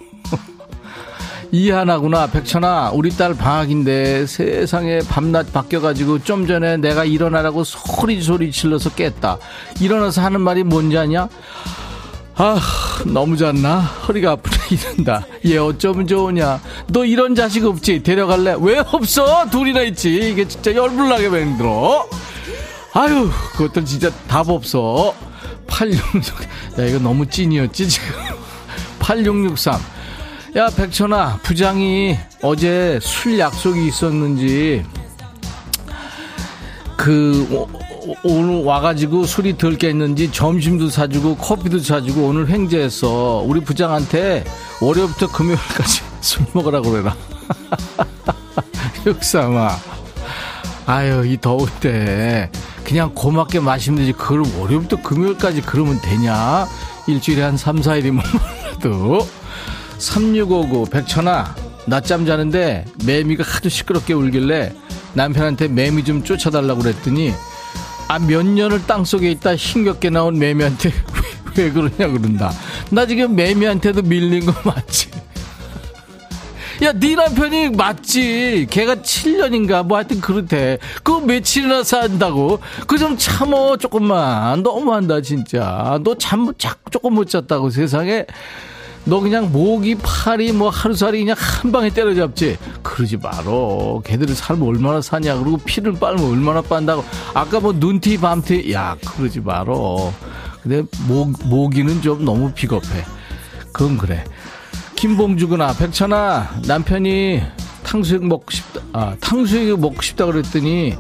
이하나구나. 백천아, 우리 딸 방학인데 세상에 밤낮 바뀌어가지고 좀 전에 내가 일어나라고 소리소리 질러서 깼다. 일어나서 하는 말이 뭔지 아냐? 아, 너무 잤나? 허리가 아프네. 이런다. 얘 어쩌면 좋으냐? 너 이런 자식 없지? 데려갈래? 왜 없어? 둘이나 있지. 이게 진짜 열불나게 맹들어. 아유, 그것도 진짜 답 없어. 팔육육, 야, 이거 너무 찐이었지, 지금. 팔육육삼. 야, 백천아, 부장이 어제 술 약속이 있었는지, 그, 오, 오늘 와가지고 술이 덜 깼는지 점심도 사주고 커피도 사주고 오늘 횡재했어. 우리 부장한테 월요일부터 금요일까지 술 먹으라고 그래라. 육삼아. 아유, 이 더울 때 그냥 고맙게 마시면 되지. 그걸 월요일부터 금요일까지 그러면 되냐? 일주일에 한 삼, 사일이면 몰라도. 삼육오구. 백천아, 낮잠 자는데 매미가 하도 시끄럽게 울길래 남편한테 매미 좀 쫓아달라고 그랬더니, 아, 몇 년을 땅속에 있다 힘겹게 나온 매미한테 왜, 왜 그러냐 그런다. 나 지금 매미한테도 밀린 거 맞지? 야, 네 남편이 맞지. 걔가 칠 년인가 뭐 하여튼 그렇대. 그거 며칠이나 산다고. 그 좀 참어, 조금만. 너무한다 진짜. 너 잠 조금 못 잤다고. 세상에. 너 그냥 모기, 파리, 뭐 하루살이 그냥 한 방에 때려잡지. 그러지 말어. 걔들이 삶 얼마나 사냐. 그리고 피를 빨면 얼마나 빤다고. 아까 뭐 눈티, 밤티. 야, 그러지 말어. 근데 모, 모기는 좀 너무 비겁해. 그건 그래. 김봉주구나. 백천아, 남편이 탕수육 먹고 싶다, 아, 탕수육 먹고 싶다 그랬더니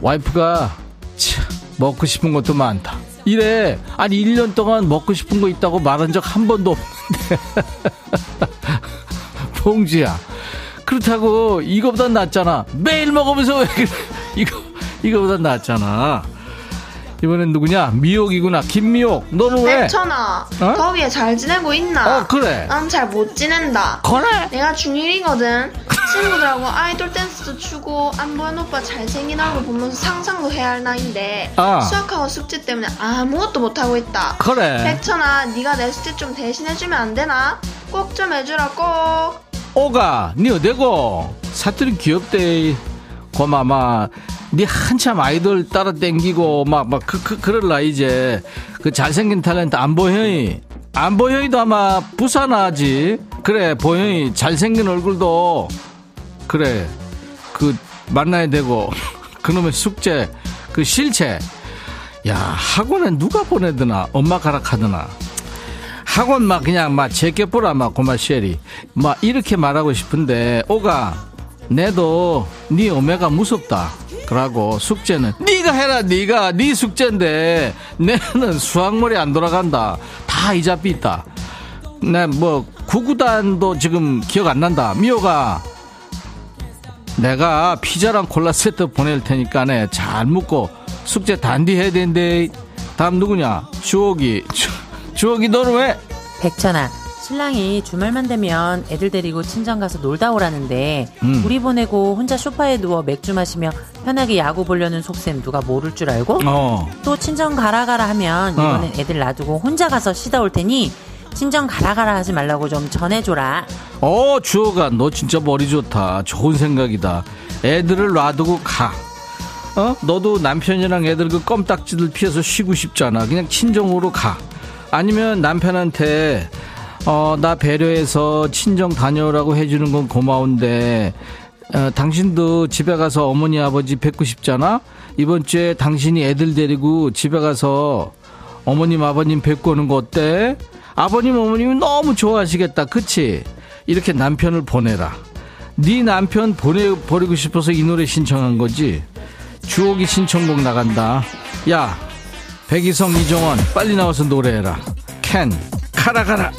와이프가 참, 먹고 싶은 것도 많다. 이래. 아니, 일 년 동안 먹고 싶은 거 있다고 말한 적 한 번도 없는데. 봉주야, 그렇다고 이거보다 낫잖아. 매일 먹으면서 왜 그래. 이거, 이거보다 낫잖아. 이번엔 누구냐? 미옥이구나. 김미옥. 너는 왜? 백천아, 어? 더위에 잘 지내고 있나? 어, 그래. 난 잘 못 지낸다. 그래? 내가 중일이거든. 친구들하고 아이돌 댄스도 추고 안보현 오빠 잘생긴 얼굴 보면서 상상도 해야 할 나이인데, 아, 수학하고 숙제 때문에 아무것도 못하고 있다. 그래. 백천아, 네가 내 숙제 좀 대신해주면 안 되나? 꼭 좀 해주라, 꼭. 오가, 니 어디고? 사투리 귀엽대. 고마마. 니 한참 아이돌 따라 땡기고 막 막 그 그 그럴라. 이제 그 잘생긴 탤런트 안보현이 안보현이도 아마 부산하지. 그래, 보현이 잘생긴 얼굴도 그래 그 만나야 되고. 그놈의 숙제 그 실체. 야, 학원에 누가 보내드나? 엄마 가락하드나? 학원 막 그냥 막 제껴보라 막 고마 쉐리 막 이렇게 말하고 싶은데. 오가, 내도 네 오메가 무섭다. 그러고 숙제는 네가 해라. 네가 네 숙제인데 내는 수학머리 안 돌아간다. 다 이잡이 있다. 내 뭐 구구단도 지금 기억 안 난다. 미호가, 내가 피자랑 콜라 세트 보낼 테니까 네 잘 묻고 숙제 단디 해야 된대. 다음 누구냐? 주옥이. 주, 주옥이, 너는 왜? 백천아, 신랑이 주말만 되면 애들 데리고 친정 가서 놀다 오라는데, 음, 우리 보내고 혼자 소파에 누워 맥주 마시며 편하게 야구 보려는 속셈 누가 모를 줄 알고, 어, 또 친정 가라 가라 하면 이번엔 애들 놔두고 혼자 가서 쉬다 올 테니 친정 가라 가라 하지 말라고 좀 전해줘라. 어, 주호가, 너 진짜 머리 좋다. 좋은 생각이다. 애들을 놔두고 가. 어? 너도 남편이랑 애들 그 껌딱지들 피해서 쉬고 싶잖아. 그냥 친정으로 가. 아니면 남편한테 어, 나 배려해서 친정 다녀오라고 해주는 건 고마운데 어, 당신도 집에 가서 어머니 아버지 뵙고 싶잖아. 이번 주에 당신이 애들 데리고 집에 가서 어머님 아버님 뵙고 오는 거 어때? 아버님 어머님은 너무 좋아하시겠다, 그치? 이렇게 남편을 보내라. 네 남편 보내버리고 싶어서 이 노래 신청한 거지. 주옥이 신청곡 나간다. 야, 백이성, 이정원 빨리 나와서 노래해라. 캔 카라가라.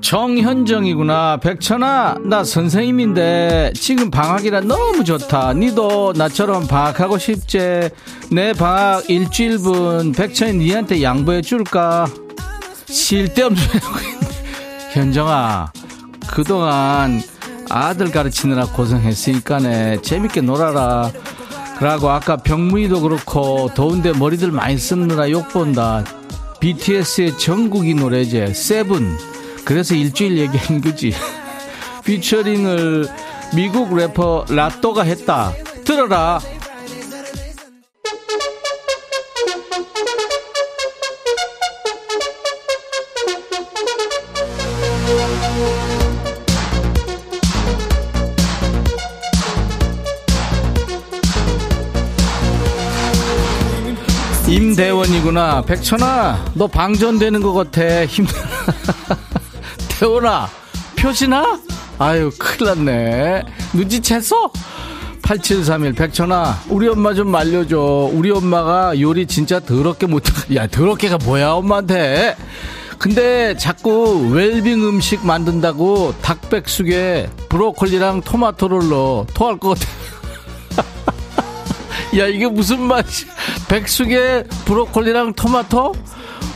정현정이구나. 백천아, 나 선생님인데 지금 방학이라 너무 좋다. 니도 나처럼 방학하고 싶지? 내 방학 일주일분 백천이 니한테 양보해 줄까? 쓸데없는 현정아, 그동안 아들 가르치느라 고생했으니까네 재밌게 놀아라. 그러고 아까 병문이도 그렇고 더운데 머리들 많이 쓰느라 욕본다. 비티에스의 정국이 노래제 세븐, 그래서 일주일 얘기한 거지. 피처링을 미국 래퍼 라또가 했다. 들어라. 임대원이구나. 백천아, 너 방전되는 것 같아. 힘들어. 대원아, 표시나? 아유, 큰일 났네. 눈치챘어? 팔칠삼일. 백천아, 우리 엄마 좀 말려줘. 우리 엄마가 요리 진짜 더럽게 못해. 야, 더럽게가 뭐야, 엄마한테. 근데 자꾸 웰빙 음식 만든다고 닭백숙에 브로콜리랑 토마토를 넣어. 토할 것 같아. 야, 이게 무슨 맛이야. 백숙에 브로콜리랑 토마토?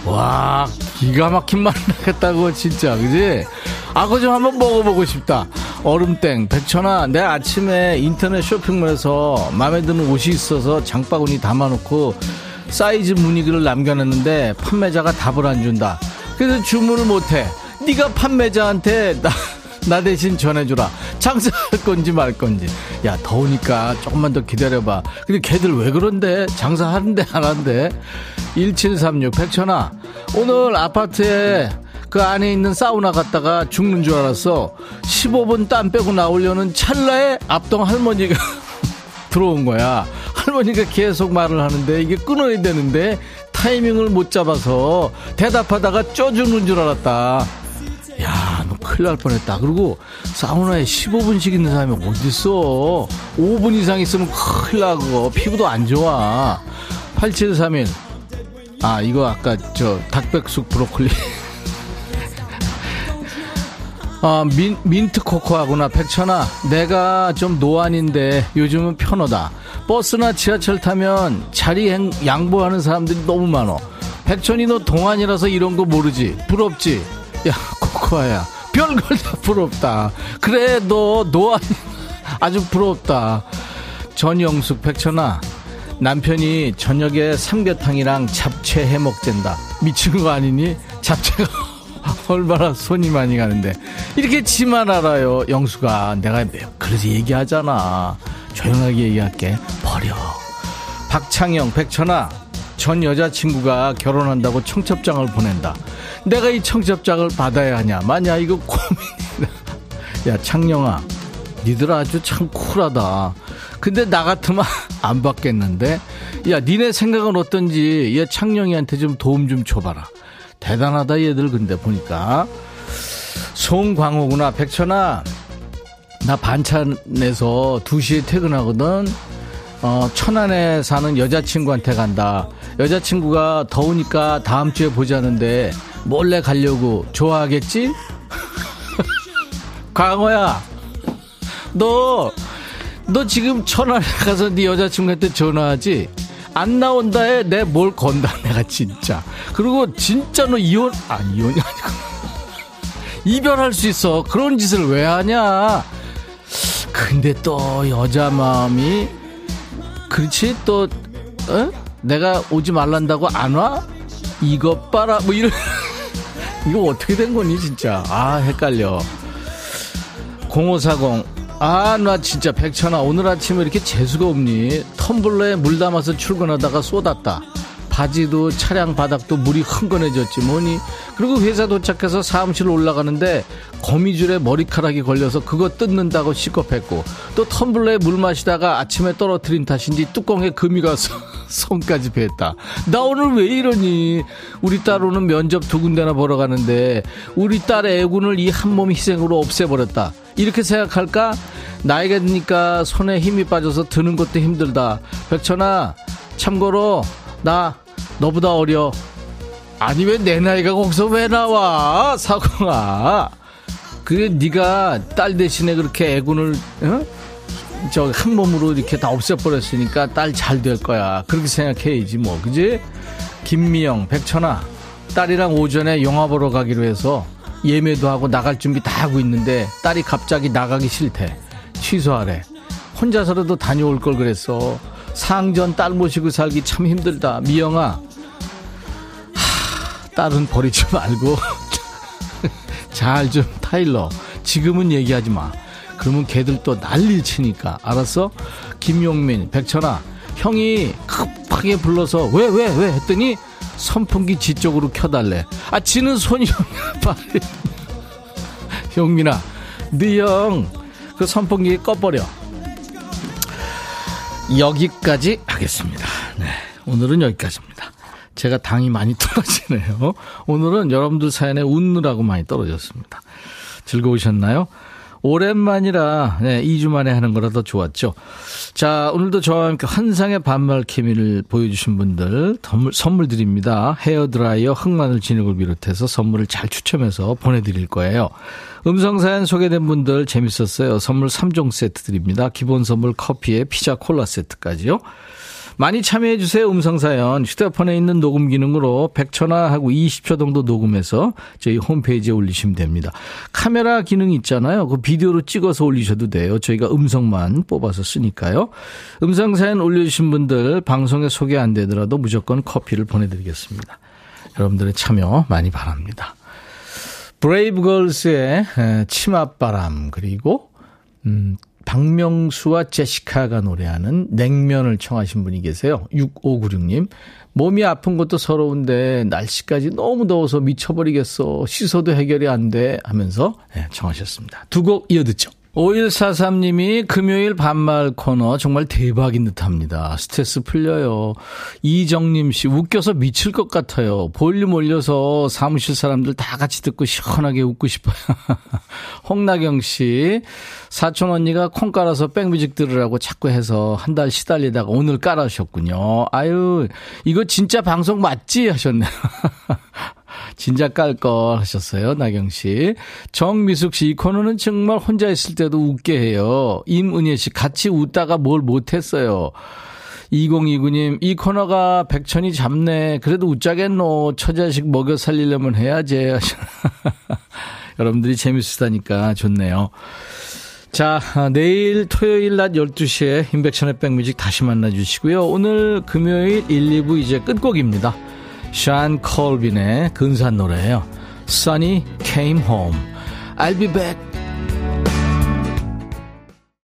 와, 기가 막힌 맛이 나겠다고 진짜, 그지? 아, 그거 좀 한번 먹어보고 싶다. 얼음땡. 백천아, 내 아침에 인터넷 쇼핑몰에서 마음에 드는 옷이 있어서 장바구니 담아놓고 사이즈 문의글을 남겨놨는데 판매자가 답을 안 준다. 그래서 주문을 못해. 네가 판매자한테 나, 나 대신 전해주라. 장사할 건지 말 건지. 야, 더우니까 조금만 더 기다려봐. 근데 걔들 왜 그런데? 장사하는데 안 한대? 일칠삼육. 백천아, 오늘 아파트에 그 안에 있는 사우나 갔다가 죽는 줄 알았어. 십오분 땀 빼고 나오려는 찰나에 앞동 할머니가 들어온 거야. 할머니가 계속 말을 하는데 이게 끊어야 되는데 타이밍을 못 잡아서 대답하다가 쪄 죽는 줄 알았다. 야, 너 큰일 날 뻔했다. 그리고 사우나에 십오분씩 있는 사람이 어딨어. 오분 이상 있으면 큰일 나고 피부도 안 좋아. 팔칠삼일. 아, 이거 아까 저 닭백숙 브로콜리. 아, 민, 민트 코코아구나. 백천아, 내가 좀 노안인데 요즘은 편하다. 버스나 지하철 타면 자리 행, 양보하는 사람들이 너무 많어. 백천이 너 동안이라서 이런 거 모르지? 부럽지? 야, 코코아야, 별걸 다 부럽다. 그래, 너 노안 아주 부럽다. 전영숙. 백천아, 남편이 저녁에 삼계탕이랑 잡채 해먹댄다. 미친 거 아니니? 잡채가 얼마나 손이 많이 가는데. 이렇게 지만 알아요. 영수가, 내가 그래서 얘기하잖아. 조용하게 얘기할게. 버려. 박창영. 백천아, 전 여자친구가 결혼한다고 청첩장을 보낸다. 내가 이 청첩장을 받아야 하냐 마냐 이거 고민이다. 야, 창영아, 니들 아주 참 쿨하다. 근데 나 같으면 안 받겠는데. 야, 니네 생각은 어떤지 얘 창영이한테 좀 도움 좀 줘봐라. 대단하다 얘들. 근데 보니까 송광호구나. 백천아, 나 반찬에서 두시에 퇴근하거든. 어, 천안에 사는 여자친구한테 간다. 여자친구가 더우니까 다음 주에 보자는데 몰래 가려고. 좋아하겠지? 광호야, 너 너 지금 천안에 가서 네 여자친구한테 전화하지? 안 나온다에 내 뭘 건다. 내가 진짜. 그리고 진짜 너 이혼, 아, 이혼이 아니고 이별할 수 있어. 그런 짓을 왜 하냐. 근데 또 여자 마음이 그렇지. 또 어? 내가 오지 말란다고 안 와? 이것 봐라 뭐 이런. 이거 어떻게 된 거니 진짜. 아, 헷갈려. 공오사공 아, 나 진짜 백천아, 오늘 아침에 이렇게 재수가 없니? 텀블러에 물 담아서 출근하다가 쏟았다. 바지도 차량 바닥도 물이 흥건해졌지 뭐니. 그리고 회사 도착해서 사무실로 올라가는데 거미줄에 머리카락이 걸려서 그거 뜯는다고 시겁했고, 또 텀블러에 물 마시다가 아침에 떨어뜨린 탓인지 뚜껑에 금이 가서 손까지 뱄다. 나 오늘 왜 이러니. 우리 딸 오는 면접 두 군데나 보러 가는데 우리 딸의 애군을 이 한몸 희생으로 없애버렸다. 이렇게 생각할까? 나이가 드니까 손에 힘이 빠져서 드는 것도 힘들다. 백천아, 참고로 나 너보다 어려. 아니 왜 내 나이가 거기서 왜 나와, 사공아. 그래, 네가 딸 대신에 그렇게 애군을 어? 저 한 몸으로 이렇게 다 없애버렸으니까 딸 잘 될 거야. 그렇게 생각해야지 뭐, 그지? 김미영, 백천아, 딸이랑 오전에 영화 보러 가기로 해서 예매도 하고 나갈 준비 다 하고 있는데 딸이 갑자기 나가기 싫대. 취소하래. 혼자서라도 다녀올 걸 그랬어. 상전 딸 모시고 살기 참 힘들다. 미영아, 하, 딸은 버리지 말고 잘 좀 타일러. 지금은 얘기하지 마. 그러면 걔들 또 난리 치니까. 알았어? 김용민, 백천아, 형이 급하게 불러서 왜 왜 왜 왜? 왜? 했더니 선풍기 지 쪽으로 켜달래. 아, 지는 손이 빨리. 용민아, 네 형 그 선풍기 꺼버려. 여기까지 하겠습니다. 네, 오늘은 여기까지입니다. 제가 당이 많이 떨어지네요. 오늘은 여러분들 사연에 웃느라고 많이 떨어졌습니다. 즐거우셨나요? 오랜만이라, 네, 이 주 만에 하는 거라 더 좋았죠. 자, 오늘도 저와 함께 환상의 반말 케미를 보여주신 분들 선물, 선물 드립니다. 헤어드라이어 흑마늘 진흙을 비롯해서 선물을 잘 추첨해서 보내드릴 거예요. 음성사연 소개된 분들 재밌었어요. 선물 삼 종 세트 드립니다. 기본 선물 커피에 피자 콜라 세트까지요. 많이 참여해주세요. 음성사연 휴대폰에 있는 녹음 기능으로 백천화 하고 이십 초 정도 녹음해서 저희 홈페이지에 올리시면 됩니다. 카메라 기능이 있잖아요. 그 비디오로 찍어서 올리셔도 돼요. 저희가 음성만 뽑아서 쓰니까요. 음성사연 올려주신 분들 방송에 소개 안 되더라도 무조건 커피를 보내드리겠습니다. 여러분들의 참여 많이 바랍니다. 브레이브걸스의 치맛바람, 그리고 음. 박명수와 제시카가 노래하는 냉면을 청하신 분이 계세요. 육오구육 님. 몸이 아픈 것도 서러운데 날씨까지 너무 더워서 미쳐버리겠어. 씻어도 해결이 안 돼 하면서 청하셨습니다. 두 곡 이어듣죠. 오일사삼 님이 금요일 반말 코너 정말 대박인 듯합니다. 스트레스 풀려요. 이정님 씨, 웃겨서 미칠 것 같아요. 볼륨 올려서 사무실 사람들 다 같이 듣고 시원하게 웃고 싶어요. 홍나경 씨, 사촌 언니가 콩 깔아서 백뮤직 들으라고 자꾸 해서 한 달 시달리다가 오늘 깔아주셨군요. 아유, 이거 진짜 방송 맞지 하셨네요. 진짜 깔 걸 하셨어요, 나경 씨. 정미숙 씨, 이 코너는 정말 혼자 있을 때도 웃게 해요. 임은혜 씨, 같이 웃다가 뭘 못했어요. 이공이구 님, 이 코너가 백천이 잡네. 그래도 웃자겠노. 처자식 먹여 살리려면 해야지. 여러분들이 재밌으시다니까 좋네요. 자, 내일 토요일 낮 열두 시에 임백천의 백뮤직 다시 만나주시고요. 오늘 금요일 일, 이 부 이제 끝곡입니다. 샨 콜빈의 근사한 노래예요. Sunny came home. I'll be back.